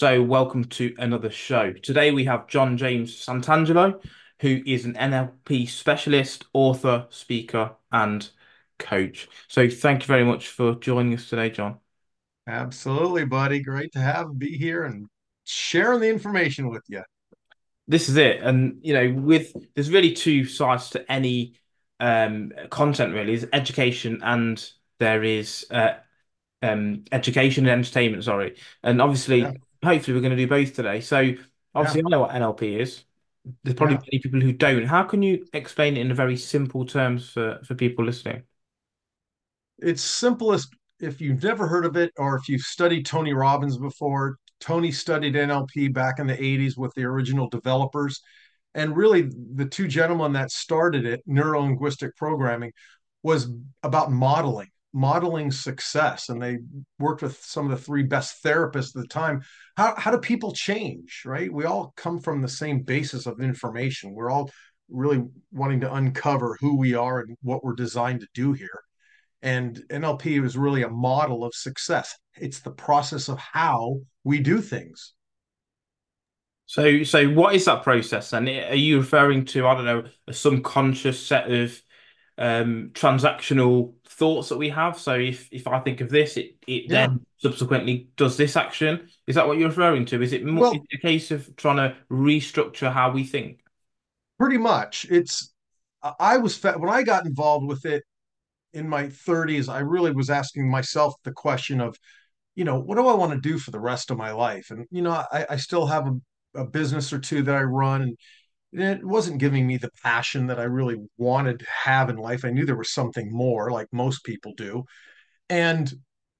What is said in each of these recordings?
So welcome to another show. Today we have John James Santangelo, who is an NLP specialist, author, speaker, and coach. So thank you very much for joining us today, John. Absolutely, buddy. Great to be here and sharing the information with you. This is it. And, you know, there's really two sides to any content, really. There's education and there is education and entertainment, sorry. And obviously, hopefully we're going to do both today. So obviously I know what NLP is. There's probably many people who don't. How can you explain it in very simple terms for people listening? It's simplest if you've never heard of it or if you've studied Tony Robbins before. Tony studied NLP back in the 80s with the original developers. And really, the two gentlemen that started it, Neuro Linguistic Programming, was about modeling success. And they worked with some of the three best therapists at the time. How do people change, right? We all come from the same basis of information. We're all really wanting to uncover who we are and what we're designed to do here. And NLP was really a model of success. It's the process of how we do things. So what is that process? And are you referring to, I don't know, a subconscious set of transactional thoughts that we have? So if I think of this, it then subsequently does this action. Is that what you're referring to? Is it more a case of trying to restructure how we think? Pretty much. When I got involved with it in my 30s, I really was asking myself the question of, you know, what do I want to do for the rest of my life? And, you know, I still have a business or two that I run, and it wasn't giving me the passion that I really wanted to have in life. I knew there was something more, like most people do. And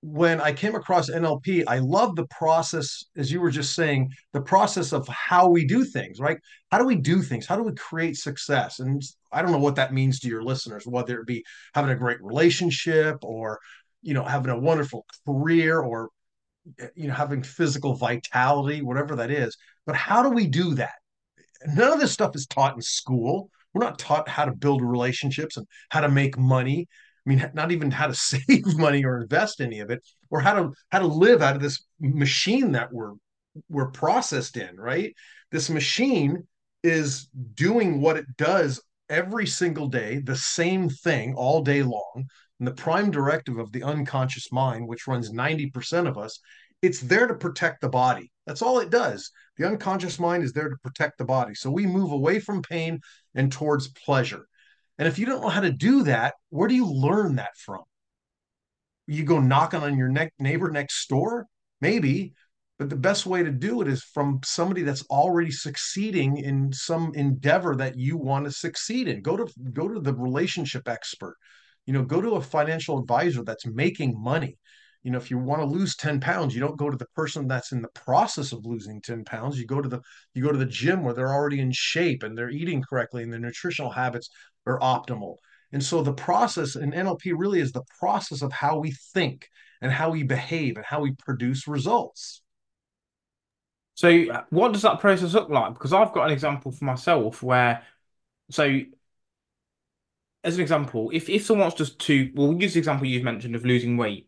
when I came across NLP, I love the process, as you were just saying, the process of how we do things, right? How do we do things? How do we create success? And I don't know what that means to your listeners, whether it be having a great relationship or, you know, having a wonderful career or, you know, having physical vitality, whatever that is. But how do we do that? None of this stuff is taught in school. We're not taught how to build relationships and how to make money. I mean, not even how to save money or invest any of it, or how to live out of this machine that we're processed in, right? This machine is doing what it does every single day, the same thing all day long. And the prime directive of the unconscious mind, which runs 90% of us, it's there to protect the body. That's all it does. The unconscious mind is there to protect the body. So we move away from pain and towards pleasure. And if you don't know how to do that, where do you learn that from? You go knocking on your neighbor next door? Maybe. But the best way to do it is from somebody that's already succeeding in some endeavor that you want to succeed in. Go to the relationship expert. You know, go to a financial advisor that's making money. You know, if you want to lose 10 pounds, you don't go to the person that's in the process of losing 10 pounds. You go to the gym where they're already in shape and they're eating correctly and their nutritional habits are optimal. And so the process in NLP really is the process of how we think and how we behave and how we produce results. So what does that process look like? Because I've got an example for myself where, so as an example, if someone wants just to, we'll use the example you've mentioned of losing weight.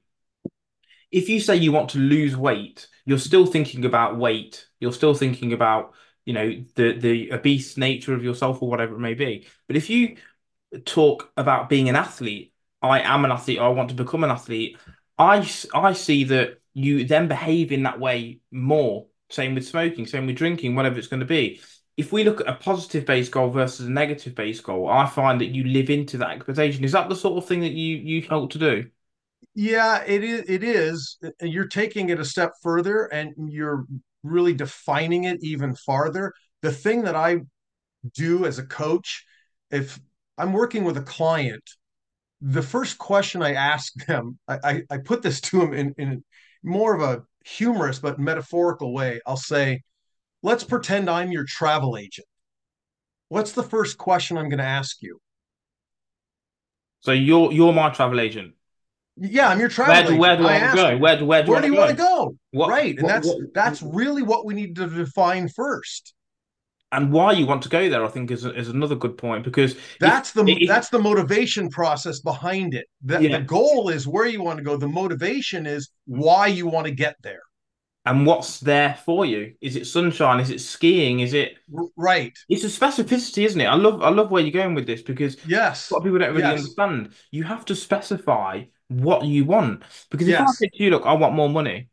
If you say you want to lose weight, you're still thinking about weight. You're still thinking about, you know, the obese nature of yourself or whatever it may be. But if you talk about being an athlete, I am an athlete, or I want to become an athlete, I see that you then behave in that way more. Same with smoking, same with drinking, whatever it's going to be. If we look at a positive-based goal versus a negative-based goal, I find that you live into that expectation. Is that the sort of thing that you help to do? Yeah, it is. You're taking it a step further and you're really defining it even farther. The thing that I do as a coach, if I'm working with a client, the first question I ask them, I put this to them in more of a humorous but metaphorical way. I'll say, let's pretend I'm your travel agent. What's the first question I'm going to ask you? So you're my travel agent. Yeah, I'm your travel agent. Where do I go? Where do you want to go? Right, and that's really what we need to define first. And why you want to go there, I think, is another good point, because that's the motivation process behind it. The goal is where you want to go. The motivation is why you want to get there. And what's there for you? Is it sunshine? Is it skiing? Is it right? It's a specificity, isn't it? I love where you're going with this, because yes, a lot of people don't really understand. You have to specify what you want, because if I say to you, look, I want more money,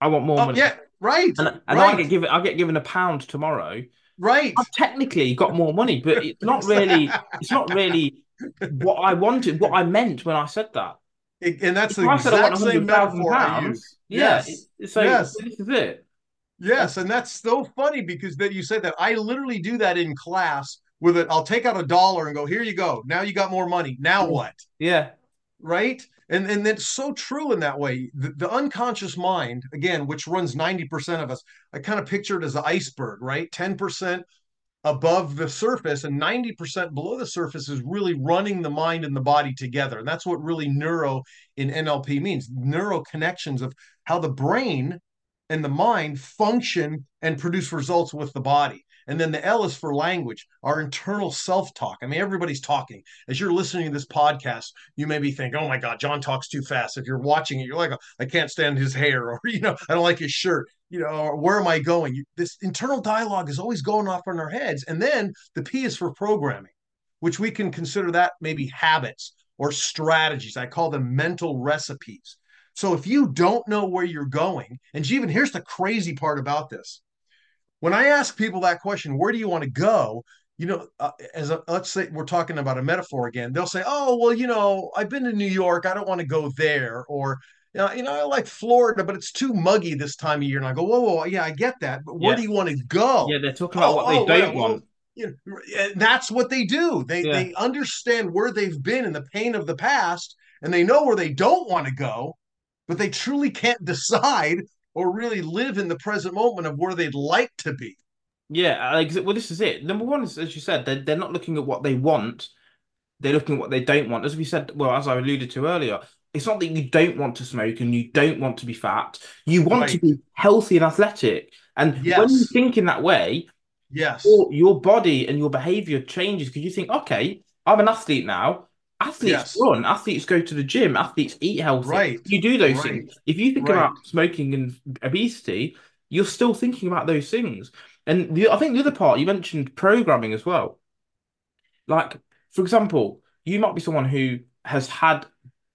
I want more money. Yeah, right. And right. I get given £1 tomorrow. Right. I've technically got more money, but it's not really. It's not really what I wanted. What I meant when I said that. And that's the exact same metaphor I use. Yes. So this is it. Yes, and that's so funny, because that you said that. I literally do that in class with it. I'll take out $1 and go, here you go. Now you got more money. Now what? Yeah. Right? And that's so true in that way. The unconscious mind, again, which runs 90% of us, I kind of picture it as an iceberg, right? 10% above the surface and 90% below the surface is really running the mind and the body together. And that's what really neuro in NLP means, neuro connections of how the brain and the mind function and produce results with the body. And then the L is for language, our internal self-talk. I mean, everybody's talking. As you're listening to this podcast, you maybe think, oh my God, John talks too fast. If you're watching it, you're like, oh, I can't stand his hair, or, you know, I don't like his shirt, you know, or where am I going? This internal dialogue is always going off in our heads. And then the P is for programming, which we can consider that maybe habits or strategies. I call them mental recipes. So if you don't know where you're going, and Jeevan, here's the crazy part about this. When I ask people that question, where do you want to go? You know, let's say we're talking about a metaphor again. They'll say, oh, well, you know, I've been to New York. I don't want to go there. Or, you know, I like Florida, but it's too muggy this time of year. And I go, whoa, whoa, yeah, I get that. But where do you want to go? Yeah, they're talking about what they don't want. You know, that's what they do. They understand where they've been in the pain of the past, and they know where they don't want to go, but they truly can't decide or really live in the present moment of where they'd like to be. Yeah, well, this is it. Number one is, as you said, they're not looking at what they want. They're looking at what they don't want. As we said, well, as I alluded to earlier, it's not that you don't want to smoke and you don't want to be fat. You want to be healthy and athletic. And when you think in that way, your body and your behavior changes, because you think, okay, I'm an athlete now. Athletes run, athletes go to the gym, athletes eat healthy. Right. You do those things. If you think about smoking and obesity, you're still thinking about those things. And I think the other part, you mentioned programming as well. Like, for example, you might be someone who has had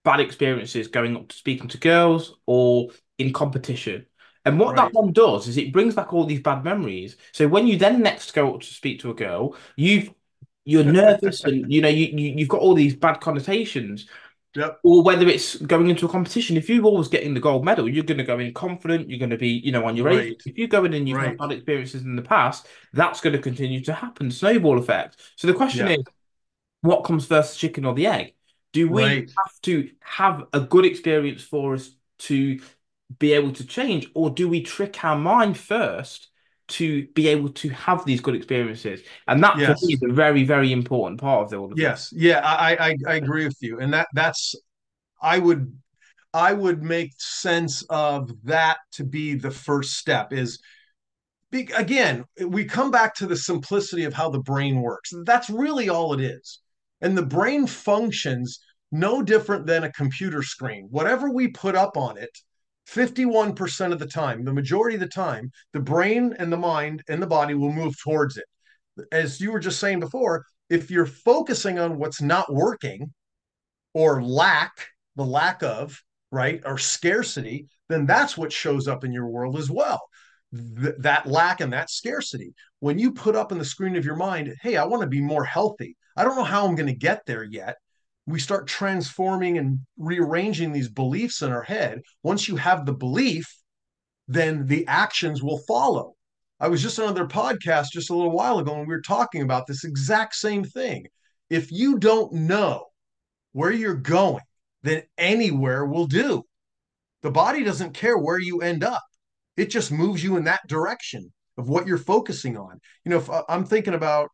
bad experiences going up to speaking to girls or in competition. And what that one does is it brings back all these bad memories. So when you then next go up to speak to a girl, you're nervous and, you know, you've got all these bad connotations. Yep. Or whether it's going into a competition, if you're always getting the gold medal, you're going to go in confident, you're going to be, you know, on your age. If you go in and you've had bad experiences in the past, that's going to continue to happen, snowball effect. So the question is, what comes first, the chicken or the egg? Do we have to have a good experience for us to be able to change, or do we trick our mind first to be able to have these good experiences? And that for me is a very, very important part of all of this. Yeah, I agree with you. And that's I would make sense of that to be the first step is, again, we come back to the simplicity of how the brain works. That's really all it is. And the brain functions no different than a computer screen. Whatever we put up on it, 51% of the time, the majority of the time, the brain and the mind and the body will move towards it. As you were just saying before, if you're focusing on what's not working or the lack of, right, or scarcity, then that's what shows up in your world as well. That lack and that scarcity. When you put up on the screen of your mind, hey, I want to be more healthy. I don't know how I'm going to get there yet. We start transforming and rearranging these beliefs in our head. Once you have the belief, then the actions will follow. I was just on another podcast just a little while ago, and we were talking about this exact same thing. If you don't know where you're going, then anywhere will do. The body doesn't care where you end up. It just moves you in that direction of what you're focusing on. You know, if I'm thinking about,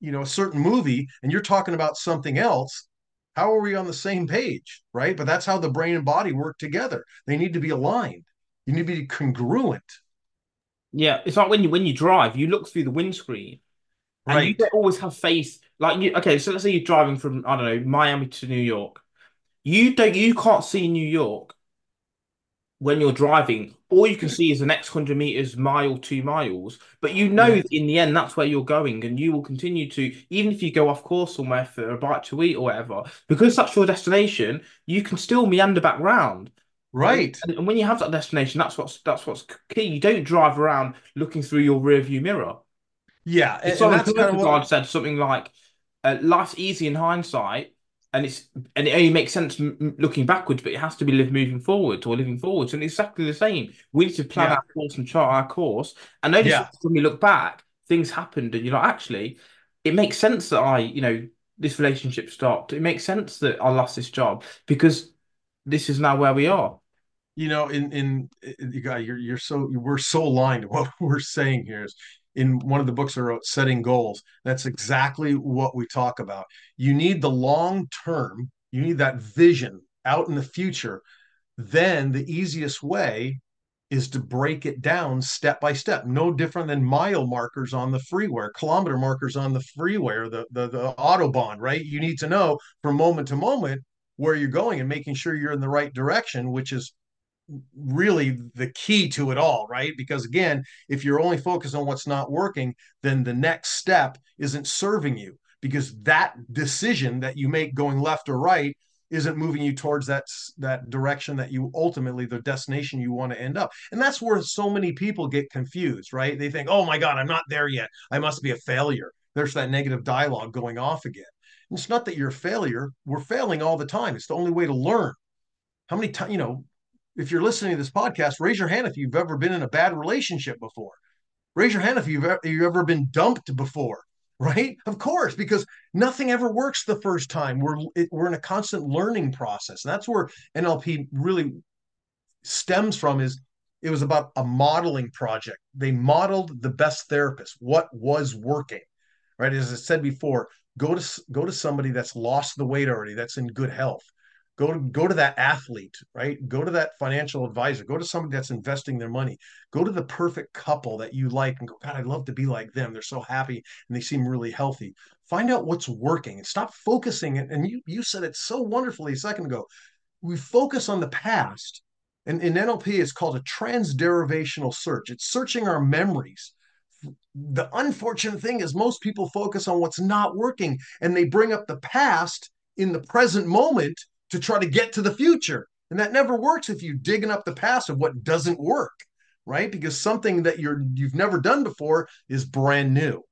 you know, a certain movie and you're talking about something else, how are we on the same page, right? But that's how the brain and body work together. They need to be aligned. You need to be congruent. Yeah, it's like when you drive, you look through the windscreen, and you don't always have faith. Like, so let's say you're driving from, I don't know, Miami to New York. You can't see New York when you're driving, all you can see is the next 100 meters, mile, 2 miles. But you know, in the end, that's where you're going. And you will continue to, even if you go off course somewhere for a bite to eat or whatever, because that's your destination, you can still meander back round. Right. And when you have that destination, that's what's key. You don't drive around looking through your rearview mirror. Yeah. So that's kind of what God said, something like, life's easy in hindsight. And it only makes sense looking backwards, but it has to be moving forwards or living forwards. And it's exactly the same. We need to plan our course and chart our course. And notice when we look back, things happened, and you're like, actually, it makes sense that this relationship stopped. It makes sense that I lost this job because this is now where we are. You know, we're so aligned to what we're saying here. In one of the books I wrote, Setting Goals, that's exactly what we talk about. You need the long term. You need that vision out in the future. Then the easiest way is to break it down step by step. No different than mile markers on the freeway, kilometer markers on the freeway, or the Autobahn, right? You need to know from moment to moment where you're going and making sure you're in the right direction, which is really the key to it all, right? Because again, if you're only focused on what's not working, then the next step isn't serving you, because that decision that you make going left or right isn't moving you towards that direction that you ultimately, the destination you want to end up. And that's where so many people get confused, right? They think, oh my God, I'm not there yet. I must be a failure. There's that negative dialogue going off again. And it's not that you're a failure. We're failing all the time. It's the only way to learn. How many times, if you're listening to this podcast, raise your hand if you've ever been in a bad relationship before. Raise your hand if you've ever been dumped before, right? Of course, because nothing ever works the first time. We're in a constant learning process. And that's where NLP really stems from. Is it was about a modeling project. They modeled the best therapist, what was working, right? As I said before, go to somebody that's lost the weight already, that's in good health. Go to that athlete, right? Go to that financial advisor. Go to somebody that's investing their money. Go to the perfect couple that you like and go, God, I'd love to be like them. They're so happy and they seem really healthy. Find out what's working and stop focusing. And you said it so wonderfully a second ago. We focus on the past. And in NLP, it's called a transderivational search. It's searching our memories. The unfortunate thing is most people focus on what's not working, and they bring up the past in the present moment to try to get to the future. And that never works if you're digging up the past of what doesn't work, right? Because something that you've never done before is brand new.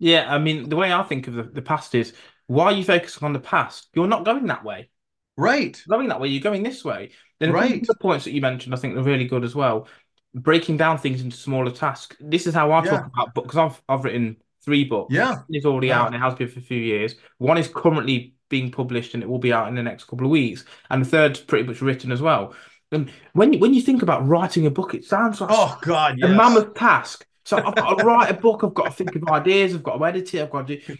Yeah, I mean, the way I think of the past is, why are you focusing on the past? You're not going that way. Right. You're going that way, you're going this way. Then right. The points that you mentioned, I think, are really good as well. Breaking down things into smaller tasks. This is how I talk about books, because I've written 3 books. Yeah. It's already out and it has been for a few years. One is currently being published and it will be out in the next couple of weeks, and the third's pretty much written as well. And when you think about writing a book, it sounds like a mammoth task. So I've got to write a book, I've got to think of ideas, I've got to edit it, I've got to do.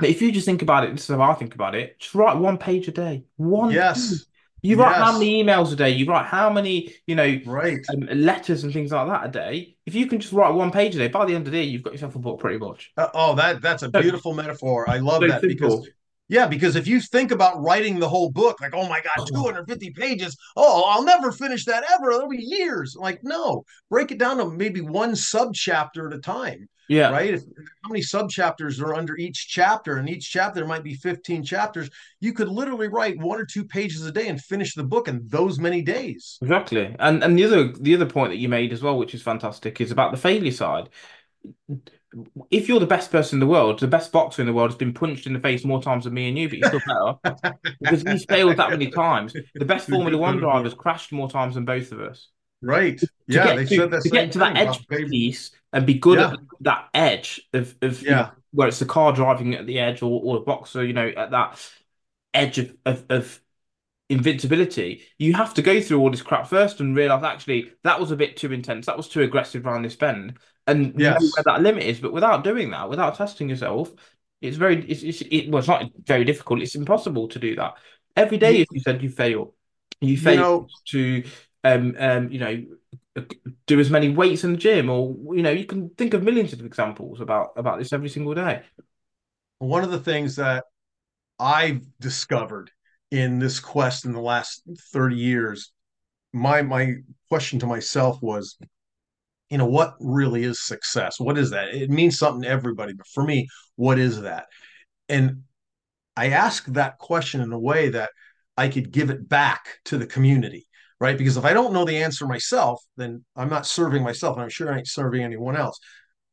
But if you just think about it, this is how I think about it: just write 1 page a day. One page. You write how many emails a day? You write how many letters and things like that a day? If you can just write 1 page a day, by the end of the day, you've got yourself a book pretty much. That's a beautiful metaphor. I love that simple. Because if you think about writing the whole book, like, oh my God, 250 pages. Oh, I'll never finish that ever. It'll be years. Like, no, break it down to maybe 1 subchapter at a time. Yeah. Right. How many subchapters are under each chapter? And each chapter might be 15 chapters. You could literally write 1 or 2 pages a day and finish the book in those many days. Exactly. And the other point that you made as well, which is fantastic, is about the failure side. If you're the best person in the world, the best boxer in the world has been punched in the face more times than me and you, but you're still better because he's failed that many times. The best Formula One driver has crashed more times than both of us. Right. Yeah. They said that. To get to that edge piece and be good at that edge of where it's the car driving at the edge or the boxer, at that edge of invincibility, you have to go through all this crap first and realize actually that was a bit too intense. That was too aggressive around this bend. And know where that limit is, but without doing that, without testing yourself, it's not very difficult. It's impossible to do that every day. As you said, you fail. You fail to do as many weights in the gym, or you can think of millions of examples about this every single day. One of the things that I've discovered in this quest in the last 30 years my question to myself was, you know, what really is success? What is that? It means something to everybody, but for me, what is that? And I asked that question in a way that I could give it back to the community, right? Because if I don't know the answer myself, then I'm not serving myself, and I'm sure I ain't serving anyone else.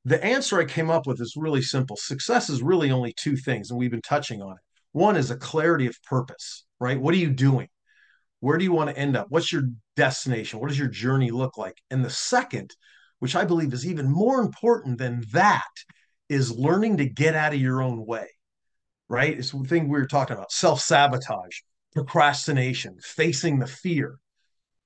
The answer I came up with is really simple. Success is really only two things, and we've been touching on it. One is a clarity of purpose, right? What are you doing? Where do you want to end up? What's your destination? What does your journey look like? And the second, which I believe is even more important than that, is learning to get out of your own way, right? It's the thing we were talking about, self-sabotage, procrastination, facing the fear.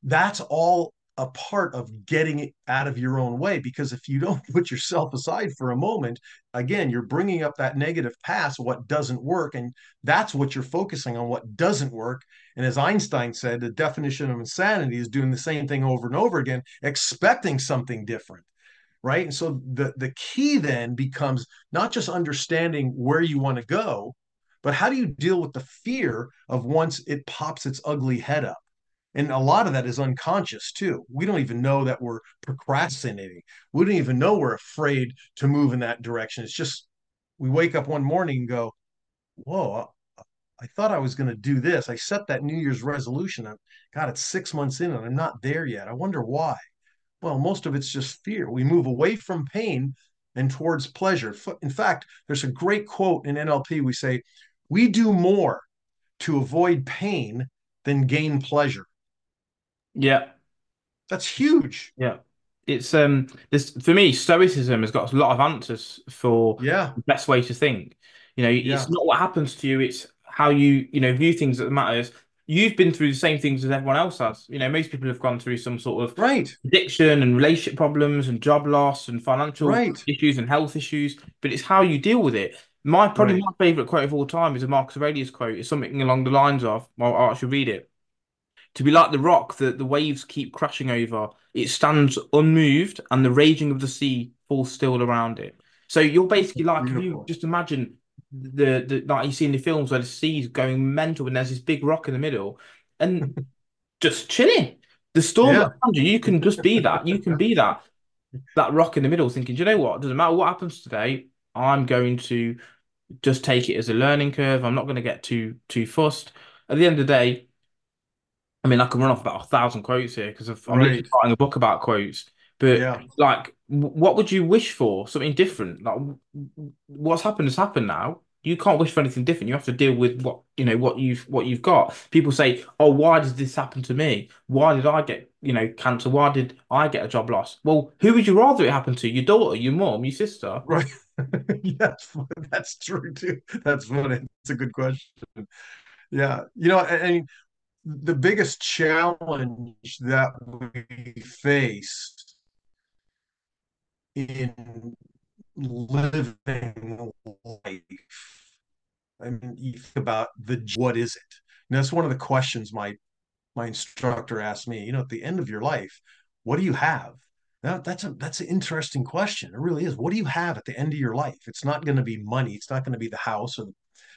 That's all a part of getting out of your own way, because if you don't put yourself aside for a moment, again, you're bringing up that negative past, what doesn't work, and that's what you're focusing on, what doesn't work. And as Einstein said, the definition of insanity is doing the same thing over and over again, expecting something different, right? And so the key then becomes not just understanding where you want to go, but how do you deal with the fear of once it pops its ugly head up? And a lot of that is unconscious too. We don't even know that we're procrastinating. We don't even know we're afraid to move in that direction. It's just, we wake up one morning and go, whoa, I thought I was going to do this. I set that New Year's resolution. God, it's 6 months in and I'm not there yet. I wonder why. Well, most of it's just fear. We move away from pain and towards pleasure. In fact, there's a great quote in NLP. We say, we do more to avoid pain than gain pleasure. Yeah, that's huge. Yeah, it's this for me. Stoicism has got a lot of answers for the best way to think. You know, it's not what happens to you; it's how you view things that matters. You've been through the same things as everyone else has. You know, most people have gone through some sort of addiction and relationship problems and job loss and financial issues and health issues. But it's how you deal with it. My favorite quote of all time is a Marcus Aurelius quote. It's something along the lines of, well, I should read it. To be like the rock that the waves keep crashing over, it stands unmoved, and the raging of the sea falls still around it. So you're basically like, if you just imagine the like you see in the films where the sea's going mental, and there's this big rock in the middle, and just chilling. The storm around you, you can just be that. You can be that rock in the middle, thinking, do you know what? It doesn't matter what happens today. I'm going to just take it as a learning curve. I'm not going to get too fussed. At the end of the day. I mean, I can run off about 1,000 quotes here because I'm literally writing a book about quotes. But like, what would you wish for? Something different. Like, what's happened has happened now. You can't wish for anything different. You have to deal with what you've got. People say, "Oh, why did this happen to me? Why did I get cancer? Why did I get a job loss?" Well, who would you rather it happen to? Your daughter, your mom, your sister? Right. Yes, that's true too. That's funny. It's a good question. Yeah, and the biggest challenge that we face in living life, I mean, you think about what is it? And that's one of the questions my instructor asked me, at the end of your life, what do you have? Now, that's an interesting question. It really is. What do you have at the end of your life? It's not going to be money. It's not going to be the house or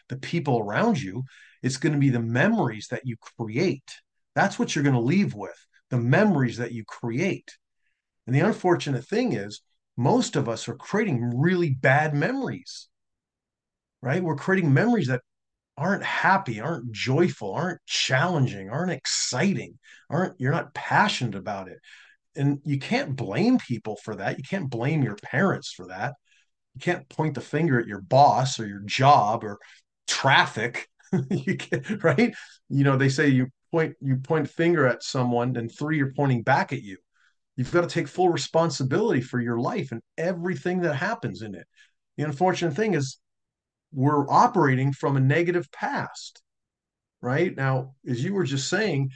the people around you. It's going to be the memories that you create. That's what you're going to leave with, the memories that you create. And the unfortunate thing is, most of us are creating really bad memories, right? We're creating memories that aren't happy, aren't joyful, aren't challenging, aren't exciting, you're not passionate about it. And you can't blame people for that. You can't blame your parents for that. You can't point the finger at your boss or your job or traffic. You can't, right? They say you point a finger at someone and three are pointing back at you. You've got to take full responsibility for your life and everything that happens in it. The unfortunate thing is we're operating from a negative past, right? Now, as you were just saying,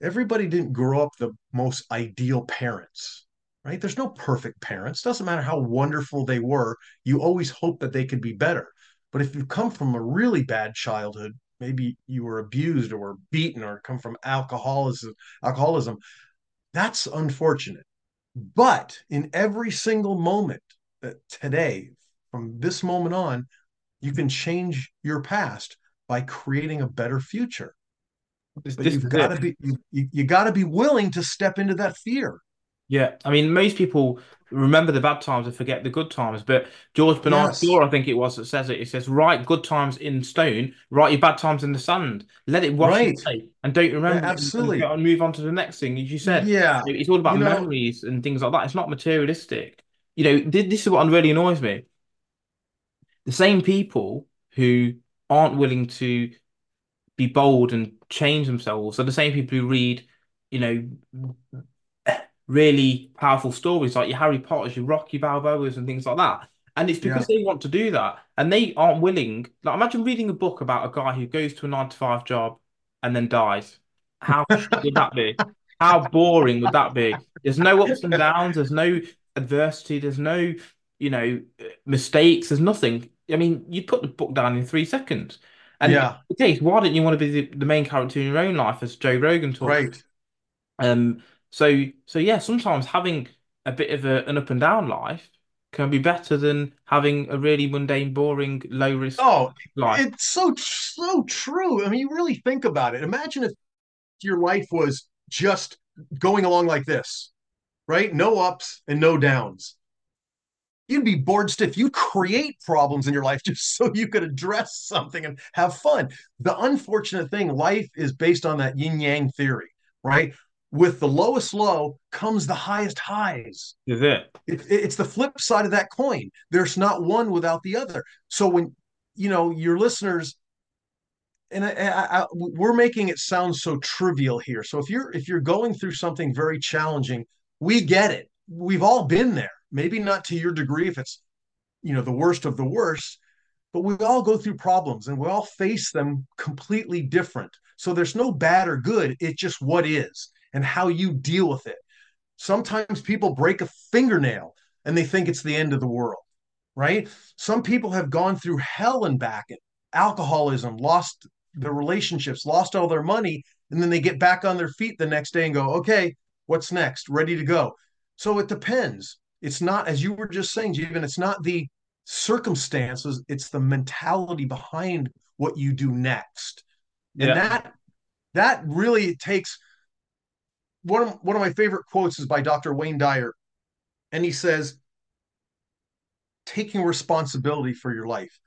everybody didn't grow up the most ideal parents, right? There's no perfect parents. Doesn't matter how wonderful they were. You always hope that they could be better. But if you come from a really bad childhood, maybe you were abused or beaten or come from alcoholism, that's unfortunate. But in every single moment today, from this moment on, you can change your past by creating a better future. But you got to be willing to step into that fear. Yeah, I mean, most people remember the bad times and forget the good times. But George Bernard Shaw, I think it was, that says it. It says, "Write good times in stone, write your bad times in the sand. Let it wash away, and don't remember." Yeah, absolutely, and move on to the next thing. As you said, yeah, it's all about memories and things like that. It's not materialistic. You know, this is what really annoys me. The same people who aren't willing to be bold and change themselves are the same people who read, you know, really powerful stories like your Harry Potters, your Rocky Balboas and things like that. And it's because they want to do that and they aren't willing. Like, imagine reading a book about a guy who goes to a 9-to-5 job and then dies. How would that be? How boring would that be? There's no ups and downs. There's no adversity. There's no, you know, mistakes. There's nothing. I mean, you put the book down in 3 seconds. And why don't you want to be the main character in your own life, as Joe Rogan talks? Right. So yeah, sometimes having a bit of an up and down life can be better than having a really mundane, boring, low risk life. It's so true. I mean, you really think about it. Imagine if your life was just going along like this, right? No ups and no downs. You'd be bored stiff. You create problems in your life just so you could address something and have fun. The unfortunate thing, life is based on that yin-yang theory, right? With the lowest low comes the highest highs. It's the flip side of that coin. There's not one without the other. So when, you know, your listeners, and we're making it sound so trivial here. So if you're going through something very challenging, we get it. We've all been there. Maybe not to your degree if it's, you know, the worst of the worst, but we all go through problems and we all face them completely different. So there's no bad or good. It's just what is and how you deal with it. Sometimes people break a fingernail and they think it's the end of the world, right? Some people have gone through hell and back, alcoholism, lost their relationships, lost all their money, and then they get back on their feet the next day and go, okay, what's next? Ready to go. So it depends. It's not, as you were just saying, Jeevan, it's not the circumstances, it's the mentality behind what you do next. And that really takes... One of my favorite quotes is by Dr. Wayne Dyer, and he says, taking responsibility for your life.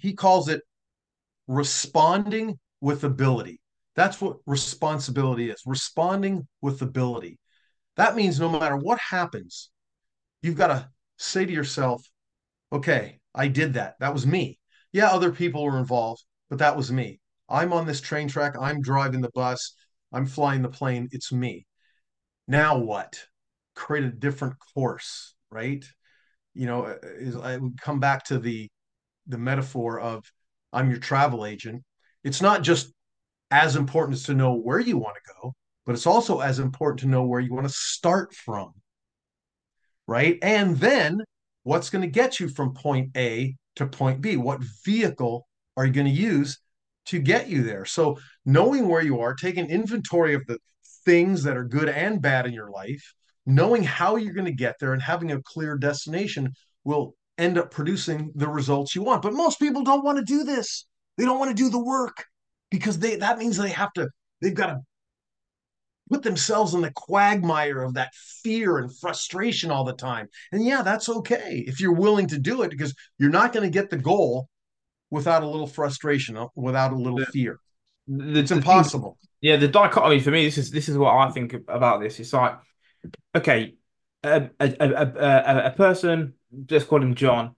He calls it responding with ability. That's what responsibility is, responding with ability. That means no matter what happens, you've got to say to yourself, okay, I did that. That was me. Yeah, other people were involved, but that was me. I'm on this train track. I'm driving the bus. I'm flying the plane. It's me. Now what? Create a different course, right? You know, I would come back to the metaphor of I'm your travel agent. It's not just as important as to know where you want to go, but it's also as important to know where you want to start from, right? And then what's going to get you from point A to point B? What vehicle are you going to use to get you there? So knowing where you are, taking inventory of the things that are good and bad in your life, knowing how you're going to get there and having a clear destination will end up producing the results you want. But most people don't want to do this. They don't want to do the work because that means they've got to put themselves in the quagmire of that fear and frustration all the time. And yeah, that's okay if you're willing to do it, because you're not going to get the goal without a little frustration, without a little fear. It's impossible. The dichotomy for me, this is what I think about this. It's like, okay, a person, let's call him John.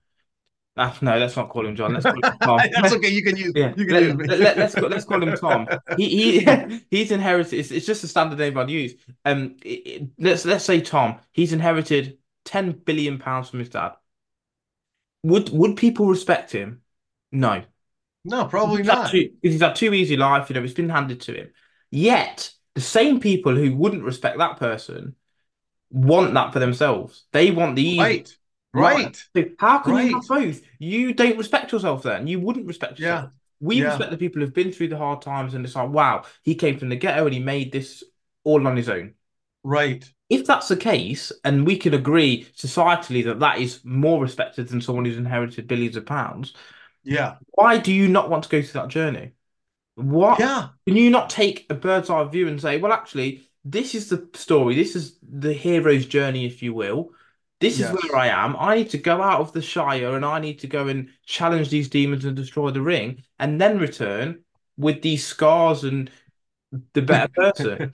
No, let's not call him John. Let's call him Tom. That's okay. You can use. Yeah. You can let's call him Tom. He's inherited. It's just a standard name I'd use. Let's say Tom. He's inherited £10 billion from his dad. Would people respect him? No, probably not. He's had too easy life. You know, it's been handed to him. Yet the same people who wouldn't respect that person want that for themselves. They want the easy. Right. So how can you have both? You don't respect yourself then. You wouldn't respect yourself. We respect the people who've been through the hard times, and it's like, wow, he came from the ghetto and he made this all on his own. Right. If that's the case, and we can agree societally that is more respected than someone who's inherited billions of pounds, why do you not want to go through that journey? What? Yeah. Can you not take a bird's eye view and say, well, actually, this is the story. This is the hero's journey, if you will. This is where I am. I need to go out of the Shire and I need to go and challenge these demons and destroy the ring and then return with these scars and the better person.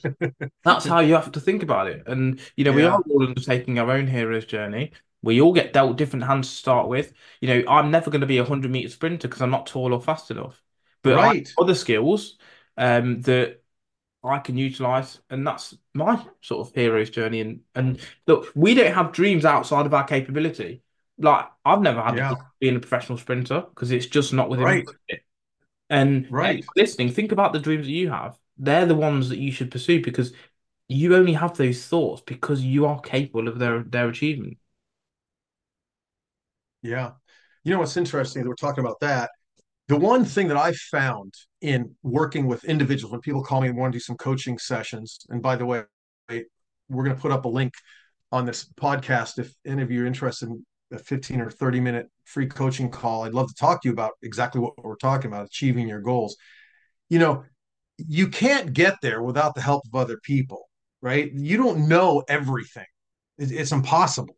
That's how you have to think about it. And, you know, we are all undertaking our own hero's journey. We all get dealt different hands to start with. You know, I'm never going to be a 100-meter sprinter because I'm not tall or fast enough. But I have other skills that I can utilize, and that's my sort of hero's journey. And look, we don't have dreams outside of our capability. Like, I've never had being a professional sprinter because it's just not within my budget. And listening, think about the dreams that you have. They're the ones that you should pursue because you only have those thoughts because you are capable of their achievement. Yeah. You know, what's interesting that we're talking about that. The one thing that I found in working with individuals, when people call me and want to do some coaching sessions, and by the way, we're going to put up a link on this podcast. If any of you are interested in a 15 or 30 minute free coaching call, I'd love to talk to you about exactly what we're talking about, achieving your goals. You know, you can't get there without the help of other people, right? You don't know everything. It's impossible.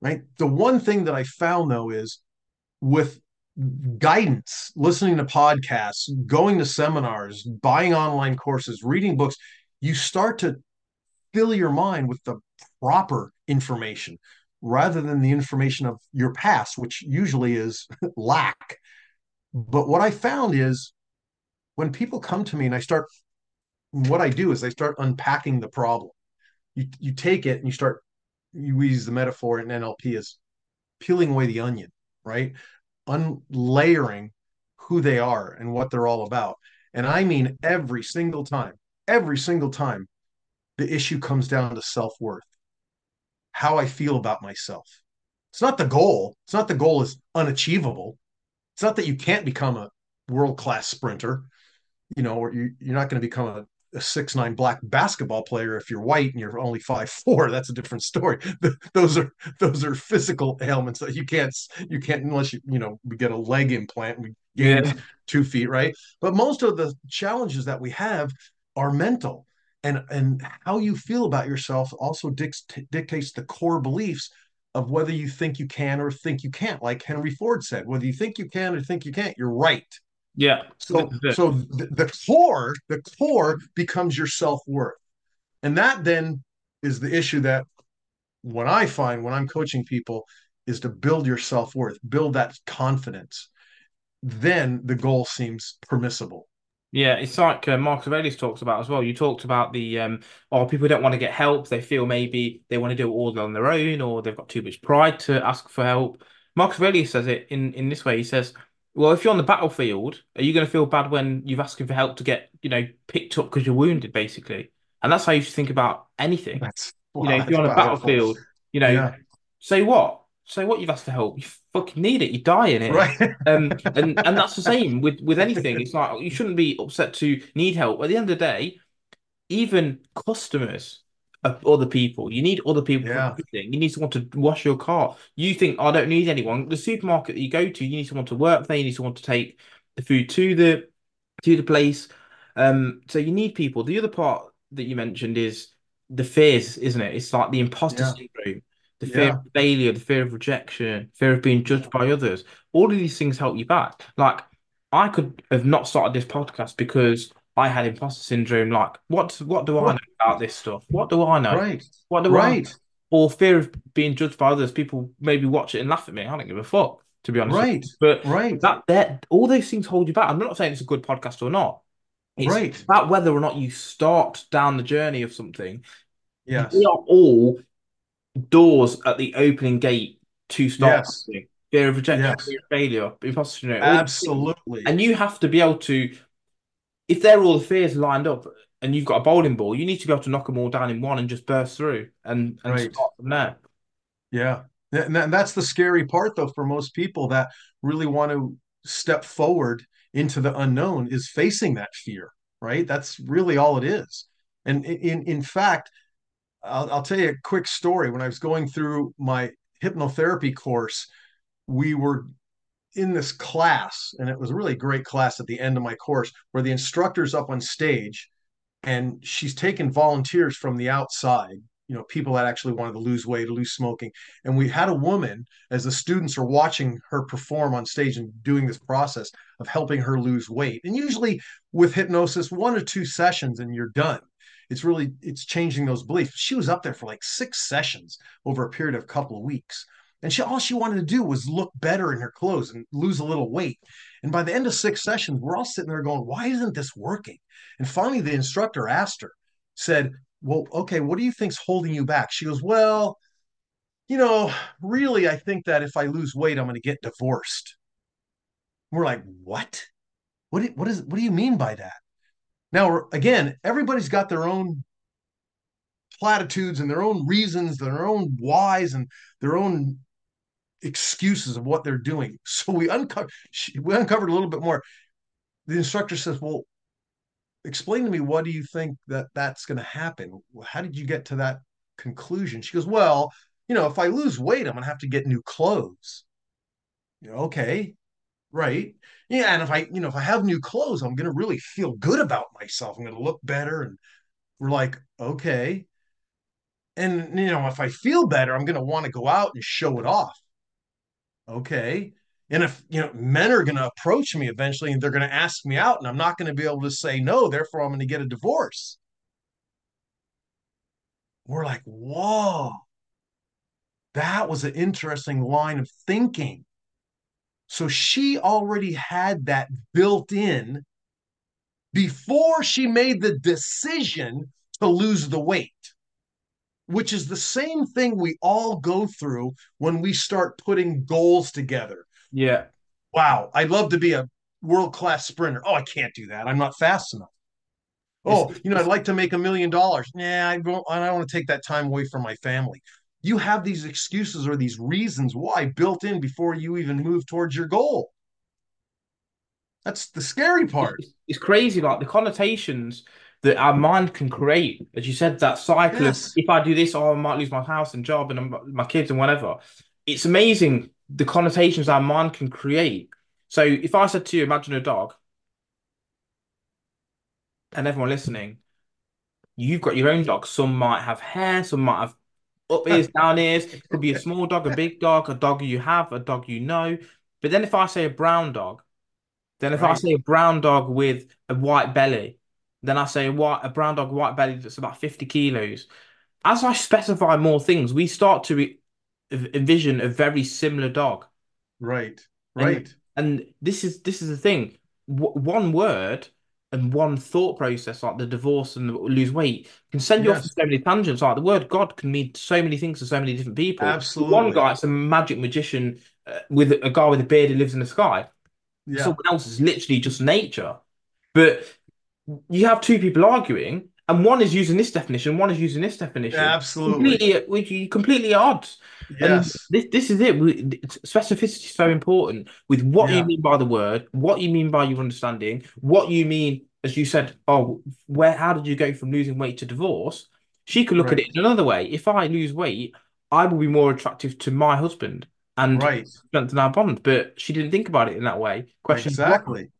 Right. The one thing that I found, though, is with guidance, listening to podcasts, going to seminars, buying online courses, reading books, you start to fill your mind with the proper information rather than the information of your past, which usually is lack. But what I found is when people come to me and what I do is I start unpacking the problem. You take it and we use the metaphor in NLP is peeling away the onion, right? Unlayering who they are and what they're all about. And I mean, every single time, the issue comes down to self-worth, how I feel about myself. It's not the goal. It's not the goal is unachievable. It's not that you can't become a world-class sprinter, you know, or you're not going to become a 6'9" black basketball player. If you're white and you're only 5'4", that's a different story. Those are physical ailments that you can't unless we get a leg implant and we gain 2 feet, right? But most of the challenges that we have are mental, and how you feel about yourself also dictates the core beliefs of whether you think you can or think you can't. Like Henry Ford said, whether you think you can or think you can't, you're right. Yeah. So the core becomes your self-worth. And that then is the issue that what I find when I'm coaching people is to build your self-worth, build that confidence. Then the goal seems permissible. Yeah, it's like Marcus Aurelius talks about as well. You talked about the, people don't want to get help. They feel maybe they want to do it all on their own or they've got too much pride to ask for help. Marcus Aurelius says it in this way. He says, well, if you're on the battlefield, are you going to feel bad when you're asking for help to get, picked up because you're wounded, basically? And that's how you should think about anything. If you're on a battlefield, say what you've asked for help. You fucking need it. You die in it. Right. And that's the same with anything. It's like you shouldn't be upset to need help. At the end of the day, even customers are other people. You need other people for everything. You need someone to wash your car. You think, I don't need anyone. The supermarket that you go to, you need someone to work there. You need someone to take the food to the place. So you need people. The other part that you mentioned is the fears, isn't it? It's like the imposter syndrome, the fear of failure, the fear of rejection, fear of being judged by others. All of these things help you back. Like, I could have not started this podcast because I had imposter syndrome. Like, what do I know about this stuff? What do I know? Right. What do I know? Or fear of being judged by others. People maybe watch it and laugh at me. I don't give a fuck, to be honest. Right. But that all those things hold you back. I'm not saying it's a good podcast or not. It's about whether or not you start down the journey of something. Yes. We are all doors at the opening gate to start something. Fear of rejection, fear of failure, imposter syndrome. Absolutely. And you have to be able to. If they're all the fears lined up and you've got a bowling ball, you need to be able to knock them all down in one and just burst through and start from there. Yeah. And that's the scary part, though, for most people that really want to step forward into the unknown is facing that fear, right? That's really all it is. And in fact, I'll tell you a quick story. When I was going through my hypnotherapy course, we were in this class, and it was a really great class at the end of my course, where the instructor's up on stage and she's taken volunteers from the outside, you know, people that actually wanted to lose weight or lose smoking. And we had a woman, as the students are watching her perform on stage and doing this process of helping her lose weight. And usually with hypnosis, 1 or 2 sessions and you're done. It's really, it's changing those beliefs. She was up there for like 6 sessions over a period of a couple of weeks. And all she wanted to do was look better in her clothes and lose a little weight. And by the end of 6 sessions, we're all sitting there going, why isn't this working? And finally, the instructor asked her, said, well, okay, what do you think's holding you back? She goes, well, you know, really, I think that if I lose weight, I'm going to get divorced. And we're like, what? What do you mean by that? Now, again, everybody's got their own platitudes and their own reasons, their own whys and their own excuses of what they're doing. So we uncovered a little bit more. The instructor says, well, explain to me, what do you think that that's going to happen? How did you get to that conclusion? She goes, well, you know, if I lose weight, I'm going to have to get new clothes. You know, okay, right. Yeah. And if I have new clothes, I'm going to really feel good about myself. I'm going to look better. And we're like, okay. And, you know, if I feel better, I'm going to want to go out and show it off. Okay. And if, you know, men are going to approach me eventually and they're going to ask me out and I'm not going to be able to say no, therefore I'm going to get a divorce. We're like, whoa, that was an interesting line of thinking. So she already had that built in before she made the decision to lose the weight, which is the same thing we all go through when we start putting goals together. Yeah. Wow. I'd love to be a world-class sprinter. Oh, I can't do that. I'm not fast enough. Oh, you know, I'd like to make $1 million. Nah, I don't want to take that time away from my family. You have these excuses or these reasons why built in before you even move towards your goal. That's the scary part. It's crazy, like the connotations that our mind can create. As you said, that cycle of, if I do this, oh, I might lose my house and job and my kids and whatever. It's amazing the connotations our mind can create. So if I said to you, imagine a dog, and everyone listening, you've got your own dog. Some might have hair, some might have up ears, down ears. It could be a small dog, a big dog, a dog you have, a dog you know. But then if I say a brown dog, then if I say a brown dog with a white belly, then I say a brown dog, white belly that's about 50 kilos. As I specify more things, we start to envision a very similar dog. Right. And this is the thing. One word and one thought process, like the divorce and lose weight, can send you off to so many tangents. Like the word God can mean so many things to so many different people. Absolutely. One guy, it's a magic magician with a guy with a beard who lives in the sky. Yeah. Someone else is literally just nature. But you have two people arguing, and one is using this definition, one is using this definition. Yeah, absolutely. Completely at odds. Yes. And this is it. Specificity is so important with what you mean by the word, what you mean by your understanding, what you mean, as you said, oh, how did you go from losing weight to divorce? She could look at it in another way. If I lose weight, I will be more attractive to my husband and strengthen our bond. But she didn't think about it in that way. Exactly.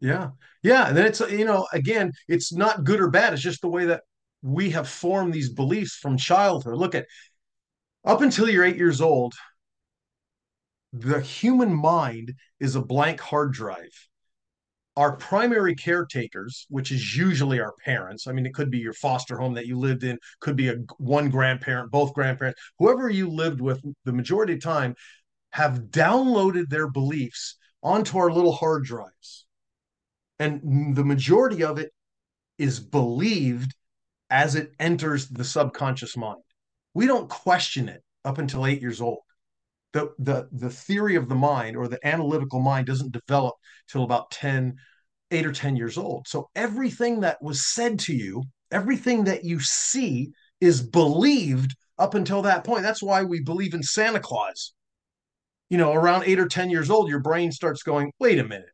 Yeah. Yeah. And then it's, you know, again, it's not good or bad. It's just the way that we have formed these beliefs from childhood. Look at up until you're 8 years old, the human mind is a blank hard drive. Our primary caretakers, which is usually our parents. I mean, it could be your foster home that you lived in, could be one grandparent, both grandparents, whoever you lived with the majority of the time have downloaded their beliefs onto our little hard drives. And the majority of it is believed as it enters the subconscious mind. We don't question it up until 8 years old. The theory of the mind or the analytical mind doesn't develop till about 8 or 10 years old. So everything that was said to you, everything that you see is believed up until that point. That's why we believe in Santa Claus. You know, around 8 or 10 years old, your brain starts going, wait a minute.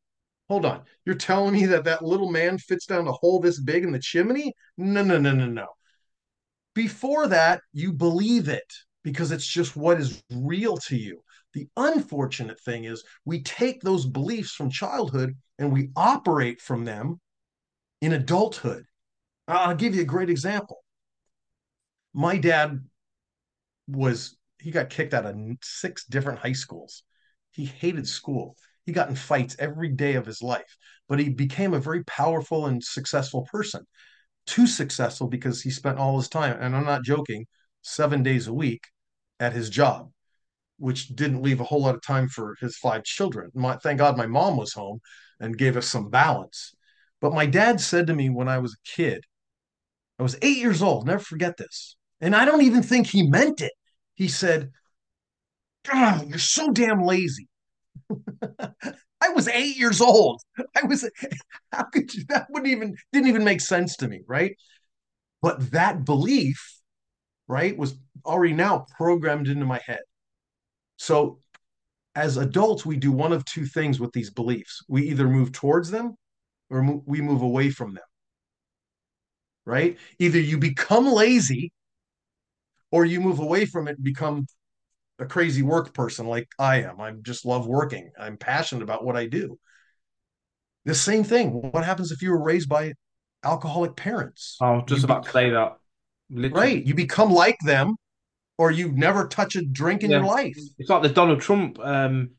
Hold on. You're telling me that little man fits down a hole this big in the chimney? No. Before that, you believe it because it's just what is real to you. The unfortunate thing is we take those beliefs from childhood and we operate from them in adulthood. I'll give you a great example. My dad he got kicked out of 6 different high schools. He hated school. He got in fights every day of his life, but he became a very powerful and successful person. Too successful because he spent all his time, and I'm not joking, 7 days a week at his job, which didn't leave a whole lot of time for his 5 children. Thank God my mom was home and gave us some balance. But my dad said to me when I was a kid, I was 8 years old, never forget this. And I don't even think he meant it. He said, you're so damn lazy. I was 8 years old. How could you, didn't even make sense to me, right? But that belief, right, was already now programmed into my head. So as adults, we do one of 2 things with these beliefs. We either move towards them or we move away from them, right? Either you become lazy or you move away from it and become a crazy work person like I am. I just love working. I'm passionate about what I do. The same thing. What happens if you were raised by alcoholic parents? I was just about to say that. Literally. Right. You become like them, or you never touch a drink in your life. It's like the Donald Trump, him and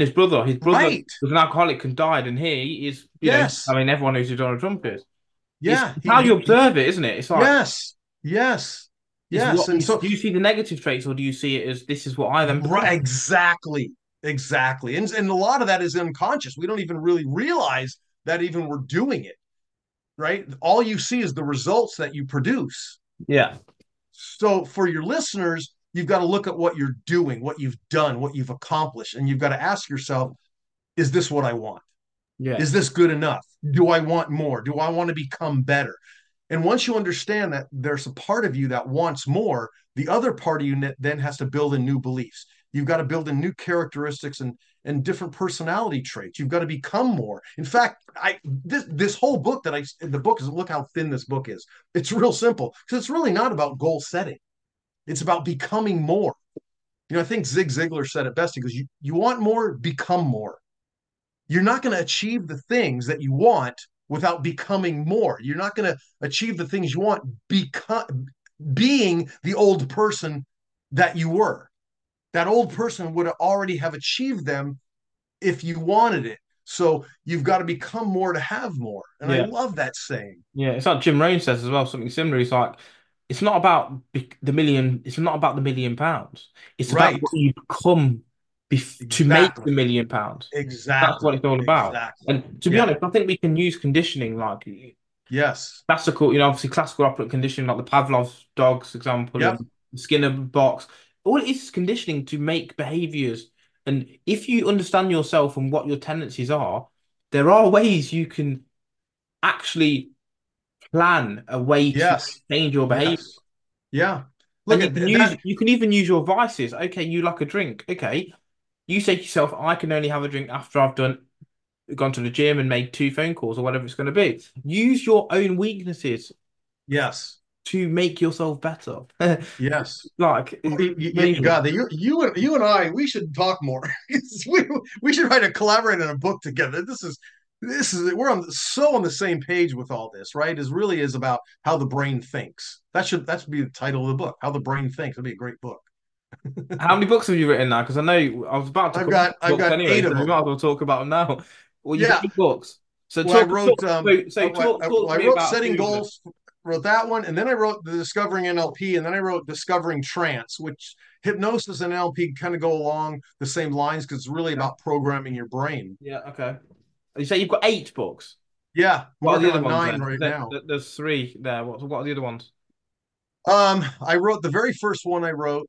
his brother. His brother was an alcoholic and died, and he is, you know, I mean, everyone knows who Donald Trump is. Yeah. It's how you observe it, isn't it? It's like... Yes. And so, do you see the negative traits, or do you see it as this is what I am? Right, exactly. And a lot of that is unconscious. We don't even really realize that even we're doing it, right? All you see is the results that you produce. Yeah. So for your listeners, you've got to look at what you're doing, what you've done, what you've accomplished. And you've got to ask yourself, is this what I want? Yeah. Is this good enough? Do I want more? Do I want to become better? And once you understand that there's a part of you that wants more, the other part of you then has to build in new beliefs. You've got to build in new characteristics and different personality traits. You've got to become more. In fact, this whole book look how thin this book is. It's real simple because it's really not about goal setting. It's about becoming more. You know, I think Zig Ziglar said it best. He goes, you want more, become more. You're not going to achieve the things that you want without becoming more. You're not going to achieve the things you want being the old person that you were. That old person would already have achieved them if you wanted it. So you've got to become more to have more. And I love that saying. Yeah, it's like Jim Rohn says as well, something similar. He's like, it's not about the million pounds. It's about what you become to make the £1 million. Exactly. That's what it's all about. Exactly. And to be honest, I think we can use conditioning like classical, you know, obviously classical operant conditioning, like the Pavlov's dogs example, and the Skinner box. All it is conditioning to make behaviors. And if you understand yourself and what your tendencies are, there are ways you can actually plan a way to change your behavior. Yes. Yeah. Look, you can even use your vices. Okay, you like a drink. Okay. You say to yourself, I can only have a drink after I've gone to the gym and made 2 phone calls or whatever it's going to be. Use your own weaknesses. Yes. To make yourself better. Yes. Like, God, you and I, we should talk more. we should collaborate on a book together. This is we're on the same page with all this, right? It really is about how the brain thinks. That should be the title of the book, How the Brain Thinks. It'd be a great book. How many books have you written now? Because I know I was about to. I've got anyway, 8 of them. We might as well talk about them now. Well, you got 8 books. So well, I wrote Setting Goals. Wrote that one, and then I wrote the Discovering NLP, and then I wrote Discovering Trance, which hypnosis and NLP kind of go along the same lines because it's really about programming your brain. Yeah. Okay. You say you've got 8 books. Yeah, what are the other 9 right now? There's 3 there. What are the other ones? I wrote the very first one. I wrote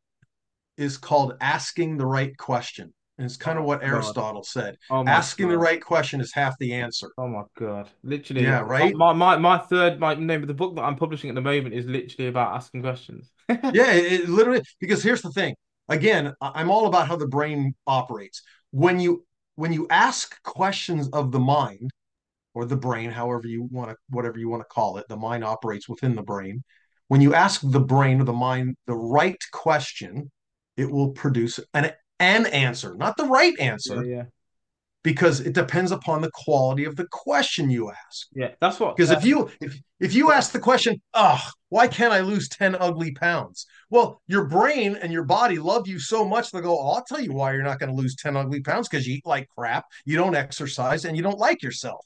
is called Asking the Right Question, and it's kind of what Aristotle said. Asking the right question is half the answer. Oh my God, literally. Yeah, right. My name of the book that I'm publishing at the moment is literally about asking questions. Yeah, it literally, because here's the thing. Again, I'm all about how the brain operates. When you ask questions of the mind or the brain, whatever you want to call it, the mind operates within the brain. When you ask the brain or the mind the right question, it will produce an an answer, not the right answer. Yeah. Because it depends upon the quality of the question you ask. Yeah, that's what. Because if you ask the question, why can't I lose 10 ugly pounds? Well, your brain and your body love you so much, they'll go, I'll tell you why you're not going to lose 10 ugly pounds, because you eat like crap, you don't exercise, and you don't like yourself,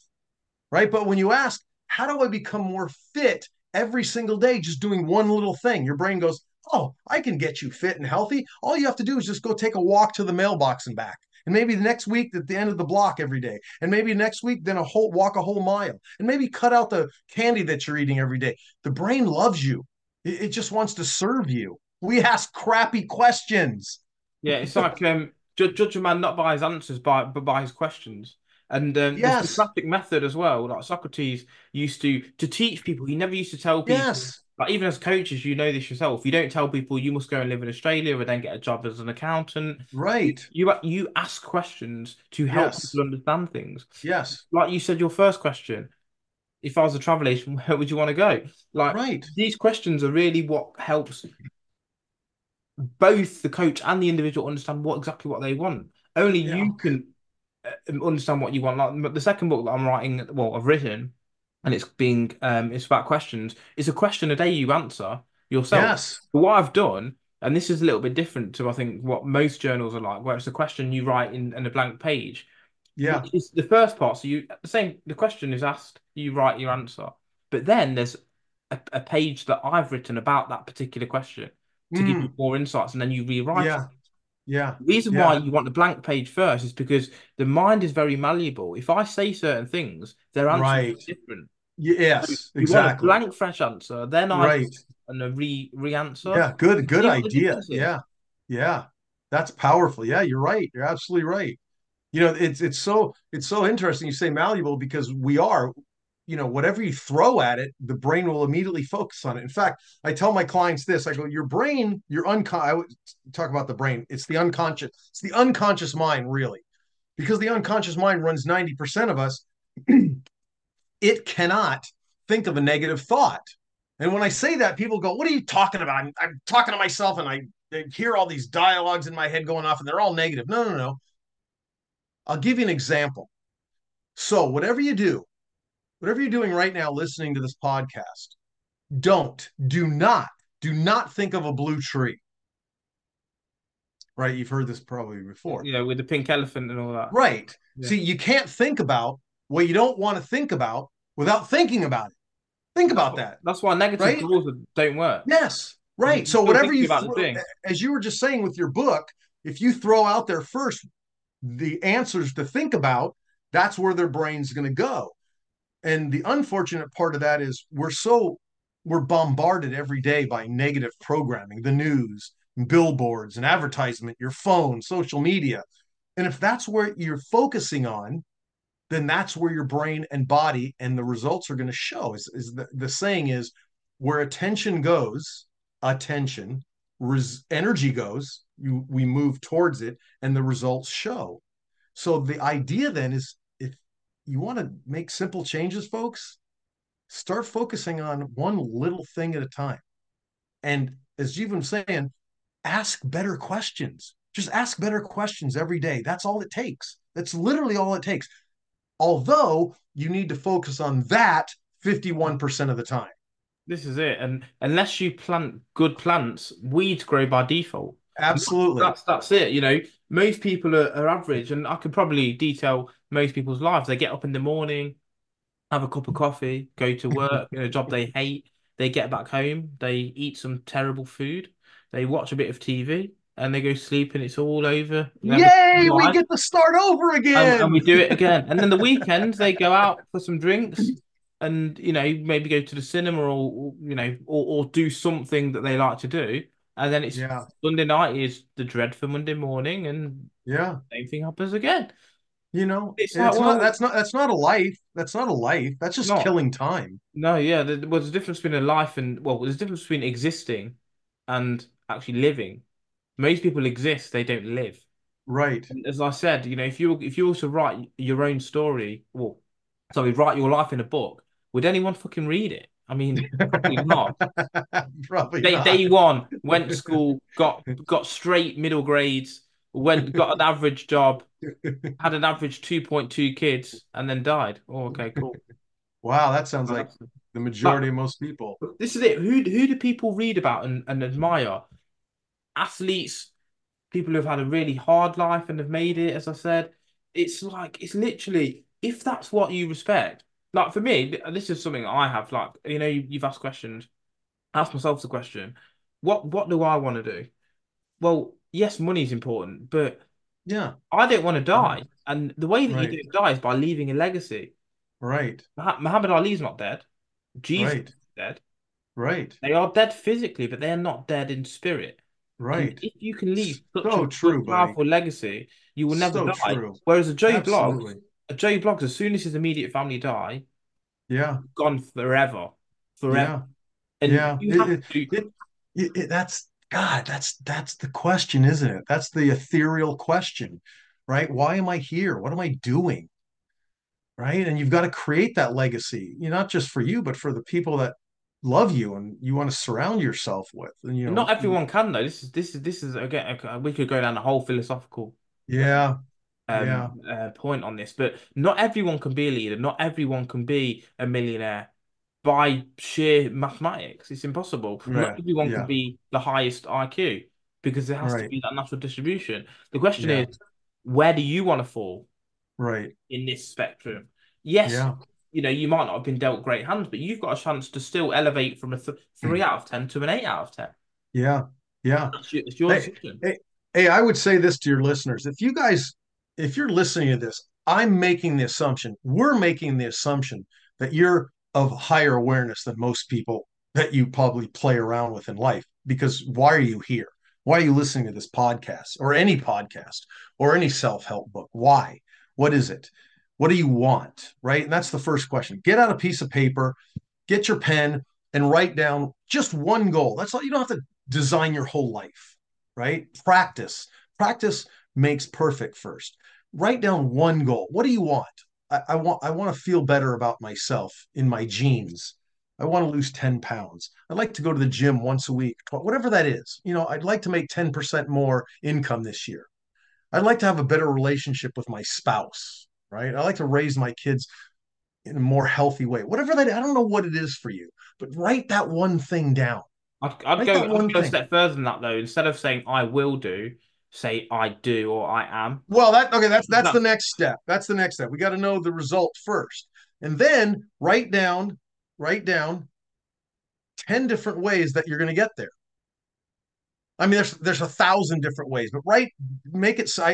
right? But when you ask, how do I become more fit every single day just doing one little thing? Your brain goes, oh, I can get you fit and healthy. All you have to do is just go take a walk to the mailbox and back. And maybe the next week at the end of the block every day. And maybe next week, then walk a whole mile. And maybe cut out the candy that you're eating every day. The brain loves you. It just wants to serve you. We ask crappy questions. Yeah, it's like judge a man not by his answers, but by his questions. And yes. There's the classic method as well. Like Socrates used to teach people. He never used to tell people. Yes. Like even as coaches, you know this yourself. You don't tell people you must go and live in Australia and then get a job as an accountant. Right. You ask questions to help people understand things. Yes. Like you said, your first question, if I was a travel agent, where would you want to go? Like these questions are really what helps both the coach and the individual understand exactly what they want. Only you can understand what you want. Like the second book that I'm writing, well, I've written, and it's about questions. It's a question a day you answer yourself. Yes. But what I've done, and this is a little bit different to I think what most journals are like, where it's a question you write in a blank page. Yeah. It's the first part. So the question is asked, you write your answer. But then there's a page that I've written about that particular question to give you more insights, and then you rewrite it. Yeah. The reason why you want the blank page first is because the mind is very malleable. If I say certain things, their answers are different. Yes, so exactly. Want a blank, fresh answer, then and a re-answer. Yeah, good idea. Yeah, that's powerful. Yeah, you're right. You're absolutely right. You know, it's so interesting. You say malleable because we are. You know, whatever you throw at it, the brain will immediately focus on it. In fact, I tell my clients this. I go, your brain, I would talk about the brain. It's the unconscious mind, really, because the unconscious mind runs 90% of us. It cannot think of a negative thought. And when I say that, people go, what are you talking about? I'm talking to myself and I hear all these dialogues in my head going off and they're all negative. No. I'll give you an example. So whatever you're doing right now, listening to this podcast, do not think of a blue tree. Right. You've heard this probably before. Yeah, with the pink elephant and all that. Right. Yeah. See, you can't think about what you don't want to think about without thinking about it. Think about that. That's why negative rules don't work. Yes, right. So whatever you throw, as you were just saying with your book, if you throw out there first the answers to think about, that's where their brain's going to go. And the unfortunate part of that is we're bombarded every day by negative programming, the news, and billboards, and advertisement, your phone, social media. And if that's where you're focusing on, then that's where your brain and body and the results are going to show. The saying is, where attention goes, energy goes, we move towards it, and the results show. So the idea then is, if you want to make simple changes, folks, start focusing on one little thing at a time. And as you've been saying, ask better questions. Just ask better questions every day. That's all it takes. That's literally all it takes. Although you need to focus on that 51% of the time. This is it. And unless you plant good plants, weeds grow by default. Absolutely. That's it. You know, most people are average, and I could probably detail most people's lives. They get up in the morning, have a cup of coffee, go to work, a job they hate. They get back home. They eat some terrible food. They watch a bit of TV. And they go sleep and it's all over. Yay, we get to start over again. And we do it again. And then the weekends, they go out for some drinks and, maybe go to the cinema or do something that they like to do. And then it's Sunday night is the dread for Monday morning and same thing happens again. That's not a life. That's not a life. That's just killing time. No, yeah. There's a difference between a life and, there's a difference between existing and actually living. Most people exist, they don't live. Right. And as I said, if you were to write your own story, write your life in a book, would anyone fucking read it? I mean, probably not. Probably not. Day one, went to school, got straight middle grades, went got an average job, had an average 2.2 kids, and then died. Oh, okay, cool. Wow, that sounds like the majority of most people. This is it. Who do people read about and admire? Athletes, people who've had a really hard life and have made it, as I said. It's like, it's literally, if that's what you respect, like for me, this is something I have, like, you know, you've asked questions, ask myself the question, what do I want to do? Well, yes, money's important, but yeah, I don't want to die. And the way that you don't die is by leaving a legacy. Right. Muhammad Ali's not dead. Jesus is dead. Right. They are dead physically, but they are not dead in spirit. Right. And if you can leave such a powerful legacy, you will never die. Whereas a Joe Bloggs, as soon as his immediate family die, gone forever. And that's God. That's the question, isn't it? That's the ethereal question, right? Why am I here? What am I doing? Right. And you've got to create that legacy, you know, not just for you, but for the people that love you and you want to surround yourself with. And, you know, not everyone can, though. This is again, we could go down a whole philosophical point on this, but not everyone can be a leader. Not everyone can be a millionaire by sheer mathematics. It's impossible. Yeah. Not everyone can be the highest IQ because there has to be that natural distribution. The question is, where do you want to fall? Right. In this spectrum. Yes, you know, you might not have been dealt great hands, but you've got a chance to still elevate from a 3 out of 10 to an 8 out of 10. Yeah, yeah. It's your decision. Hey, I would say this to your listeners. If you're listening to this, I'm making the assumption, we're making the assumption that you're of higher awareness than most people that you probably play around with in life. Because why are you here? Why are you listening to this podcast or any podcast or any self-help book? Why? What is it? What do you want? Right? And that's the first question. Get out a piece of paper, get your pen, and write down just one goal. That's all. You don't have to design your whole life, right? Practice. Practice makes perfect first. Write down one goal. What do you want? I want to feel better about myself in my genes. I want to lose 10 pounds. I'd like to go to the gym once a week, whatever that is. You know, I'd like to make 10% more income this year. I'd like to have a better relationship with my spouse, right? I like to raise my kids in a more healthy way. Whatever that is, I don't know what it is for you, but write that one thing down. I'd go a step further than that, though. Instead of saying I will do, say I do or I am. Well, that's the next step. That's the next step. We got to know the result first, and then write down 10 different ways that you're going to get there. I mean, there's 1,000 different ways, but I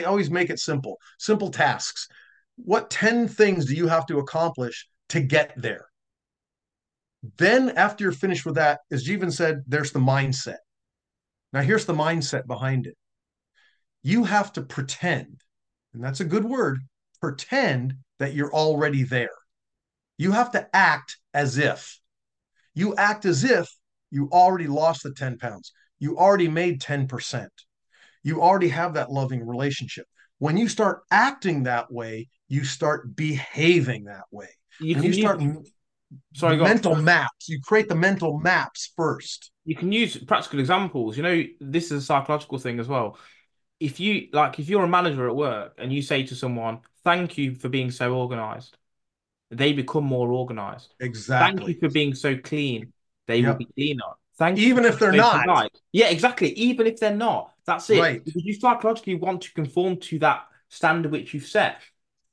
always make it simple. Simple tasks. What 10 things do you have to accomplish to get there? Then after you're finished with that, as Jeevan said, there's the mindset. Now here's the mindset behind it. You have to pretend, and that's a good word, pretend that you're already there. You have to act as if. You act as if you already lost the 10 pounds. You already made 10%. You already have that loving relationship. When you start acting that way, you start behaving that way. You create the mental maps first. You can use practical examples. You know, this is a psychological thing as well. If you're a manager at work and you say to someone, thank you for being so organized, they become more organized. Exactly. Thank you for being so clean. They will be cleaner. Even if they're not. Tonight. Yeah, exactly. Even if they're not. That's it. Right. Because you psychologically want to conform to that standard which you've set.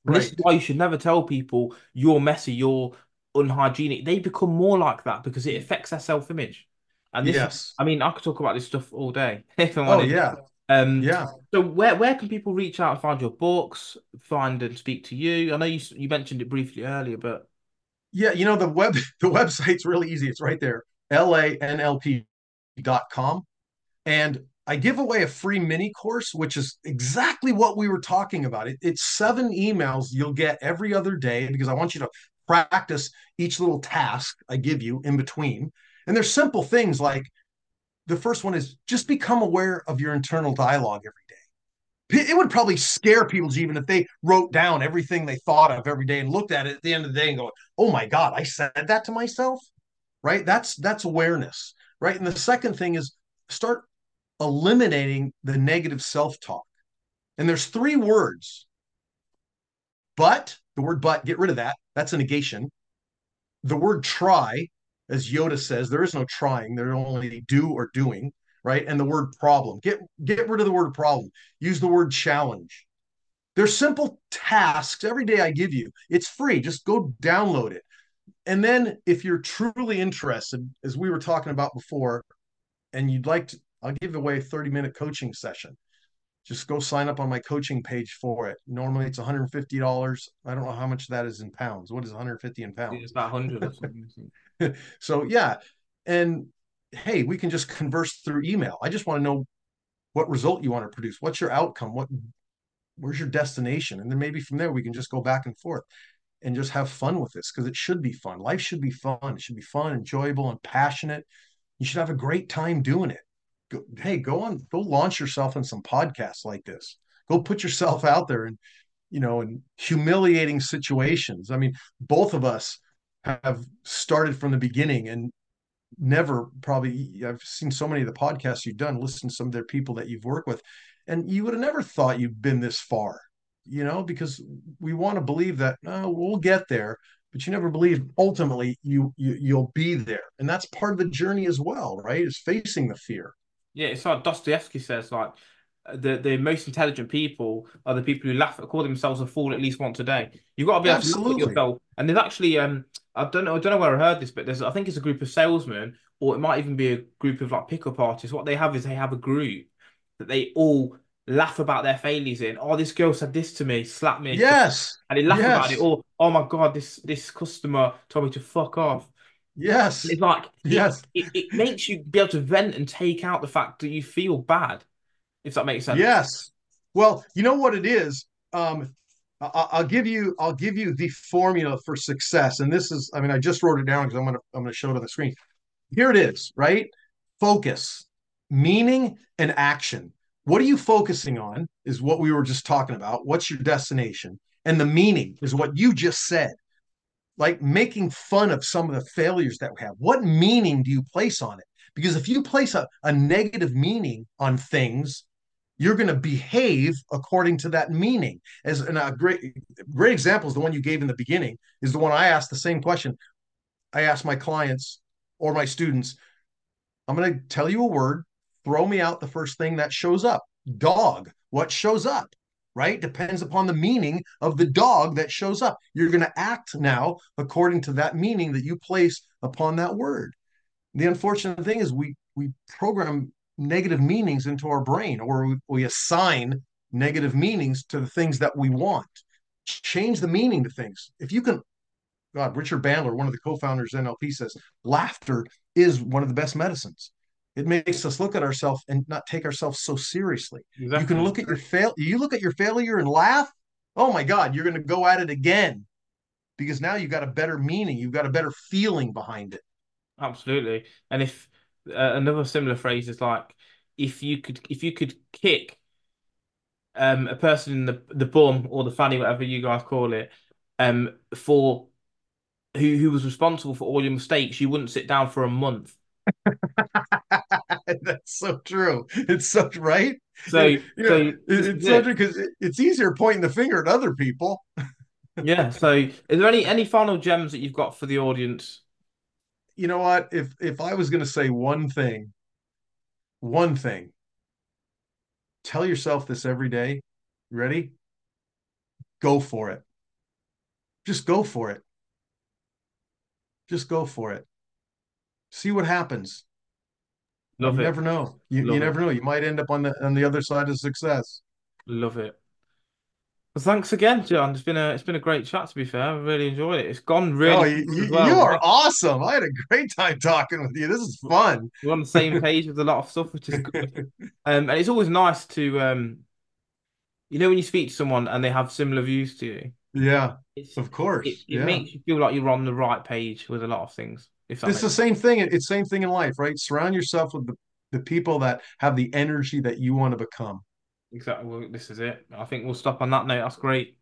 Right. This is why you should never tell people you're messy, you're unhygienic. They become more like that because it affects their self-image. And this is, I mean, I could talk about this stuff all day if I wanted. Oh, yeah. So where can people reach out and find your books, find and speak to you? I know you mentioned it briefly earlier, but yeah, you know, the website's really easy. It's right there, lanlp.com, and I give away a free mini course, which is exactly what we were talking about. It's 7 emails you'll get every other day because I want you to practice each little task I give you in between. And there's simple things like, the first one is just become aware of your internal dialogue every day. It would probably scare people, even if they wrote down everything they thought of every day and looked at it at the end of the day and go, oh my God, I said that to myself, right? That's awareness, right? And the second thing is start eliminating the negative self-talk. And there's three words. But, the word but, get rid of that. That's a negation. The word try, as Yoda says, there is no trying. There's only do or doing, right? And the word problem. Get rid of the word problem. Use the word challenge. They're simple tasks every day I give you. It's free. Just go download it. And then if you're truly interested, as we were talking about before, and you'd like to, I'll give away a 30-minute coaching session. Just go sign up on my coaching page for it. Normally it's $150. I don't know how much that is in pounds. What is 150 in pounds? It's about 100 or something. So, yeah. And, hey, we can just converse through email. I just want to know what result you want to produce. What's your outcome? Where's your destination? And then maybe from there we can just go back and forth and just have fun with this, because it should be fun. Life should be fun. It should be fun, enjoyable, and passionate. You should have a great time doing it. Go launch yourself in some podcasts like this. Go put yourself out there and, you know, in humiliating situations. I mean, both of us have started from the beginning and never probably, I've seen so many of the podcasts you've done, listened to some of their people that you've worked with, and you would have never thought you've been this far, you know, because we want to believe that, no, we'll get there, but you never believe ultimately you'll be there. And that's part of the journey as well, right? Is facing the fear. Yeah, it's like Dostoevsky says, like, the most intelligent people are the people who call themselves a fool at least once a day. You've got to be absolutely able to look at yourself. And there's actually, I don't know where I heard this, but there's, I think it's a group of salesmen, or it might even be a group of like pickup artists. What they have is they have a group that they all laugh about their failures in. Oh, this girl said this to me, slapped me. Yes. And they laugh about it. Or, oh my God, this customer told me to fuck off. Yes. It's like, it makes you be able to vent and take out the fact that you feel bad, if that makes sense. Yes. Well, you know what it is? I'll give you the formula for success. And this is, I mean, I just wrote it down because I'm going to show it on the screen. Here it is, right? Focus, meaning, and action. What are you focusing on is what we were just talking about. What's your destination? And the meaning is what you just said. Like making fun of some of the failures that we have. What meaning do you place on it? Because if you place a negative meaning on things, you're going to behave according to that meaning. And a great example is the one you gave in the beginning, is the one I asked the same question. I asked my clients or my students, I'm going to tell you a word, throw me out the first thing that shows up. Dog, what shows up? Right? Depends upon the meaning of the dog that shows up. You're going to act now according to that meaning that you place upon that word. The unfortunate thing is we program negative meanings into our brain, or we assign negative meanings to the things that we want. Change the meaning to things. If you can, God, Richard Bandler, one of the co-founders of NLP, says, laughter is one of the best medicines. It makes us look at ourselves and not take ourselves so seriously. Exactly. You can look at your failure and laugh. Oh my God, you're going to go at it again, because now you've got a better meaning. You've got a better feeling behind it. Absolutely. And if another similar phrase is like, if you could kick a person in the bum or the fanny, whatever you guys call it, for who was responsible for all your mistakes, you wouldn't sit down for a month. That's so true. It's so right. So, you know, it's so true, because it's easier pointing the finger at other people. Yeah. So, is there any final gems that you've got for the audience? You know what? If I was going to say one thing, tell yourself this every day. Ready? Go for it. Just go for it. Just go for it. See what happens. Love it. You never know. You never know. You might end up on the other side of success. Love it. Well, thanks again, John. It's been a great chat, to be fair. I really enjoyed it. It's gone really well. You are awesome. I had a great time talking with you. This is fun. We're on the same page with a lot of stuff, which is good. And it's always nice to you know, when you speak to someone and they have similar views to you. Yeah. Of course. It makes you feel like you're on the right page with a lot of things. It's the same thing. It's the same thing in life, right? Surround yourself with the people that have the energy that you want to become. Exactly. Well, this is it. I think we'll stop on that note. That's great.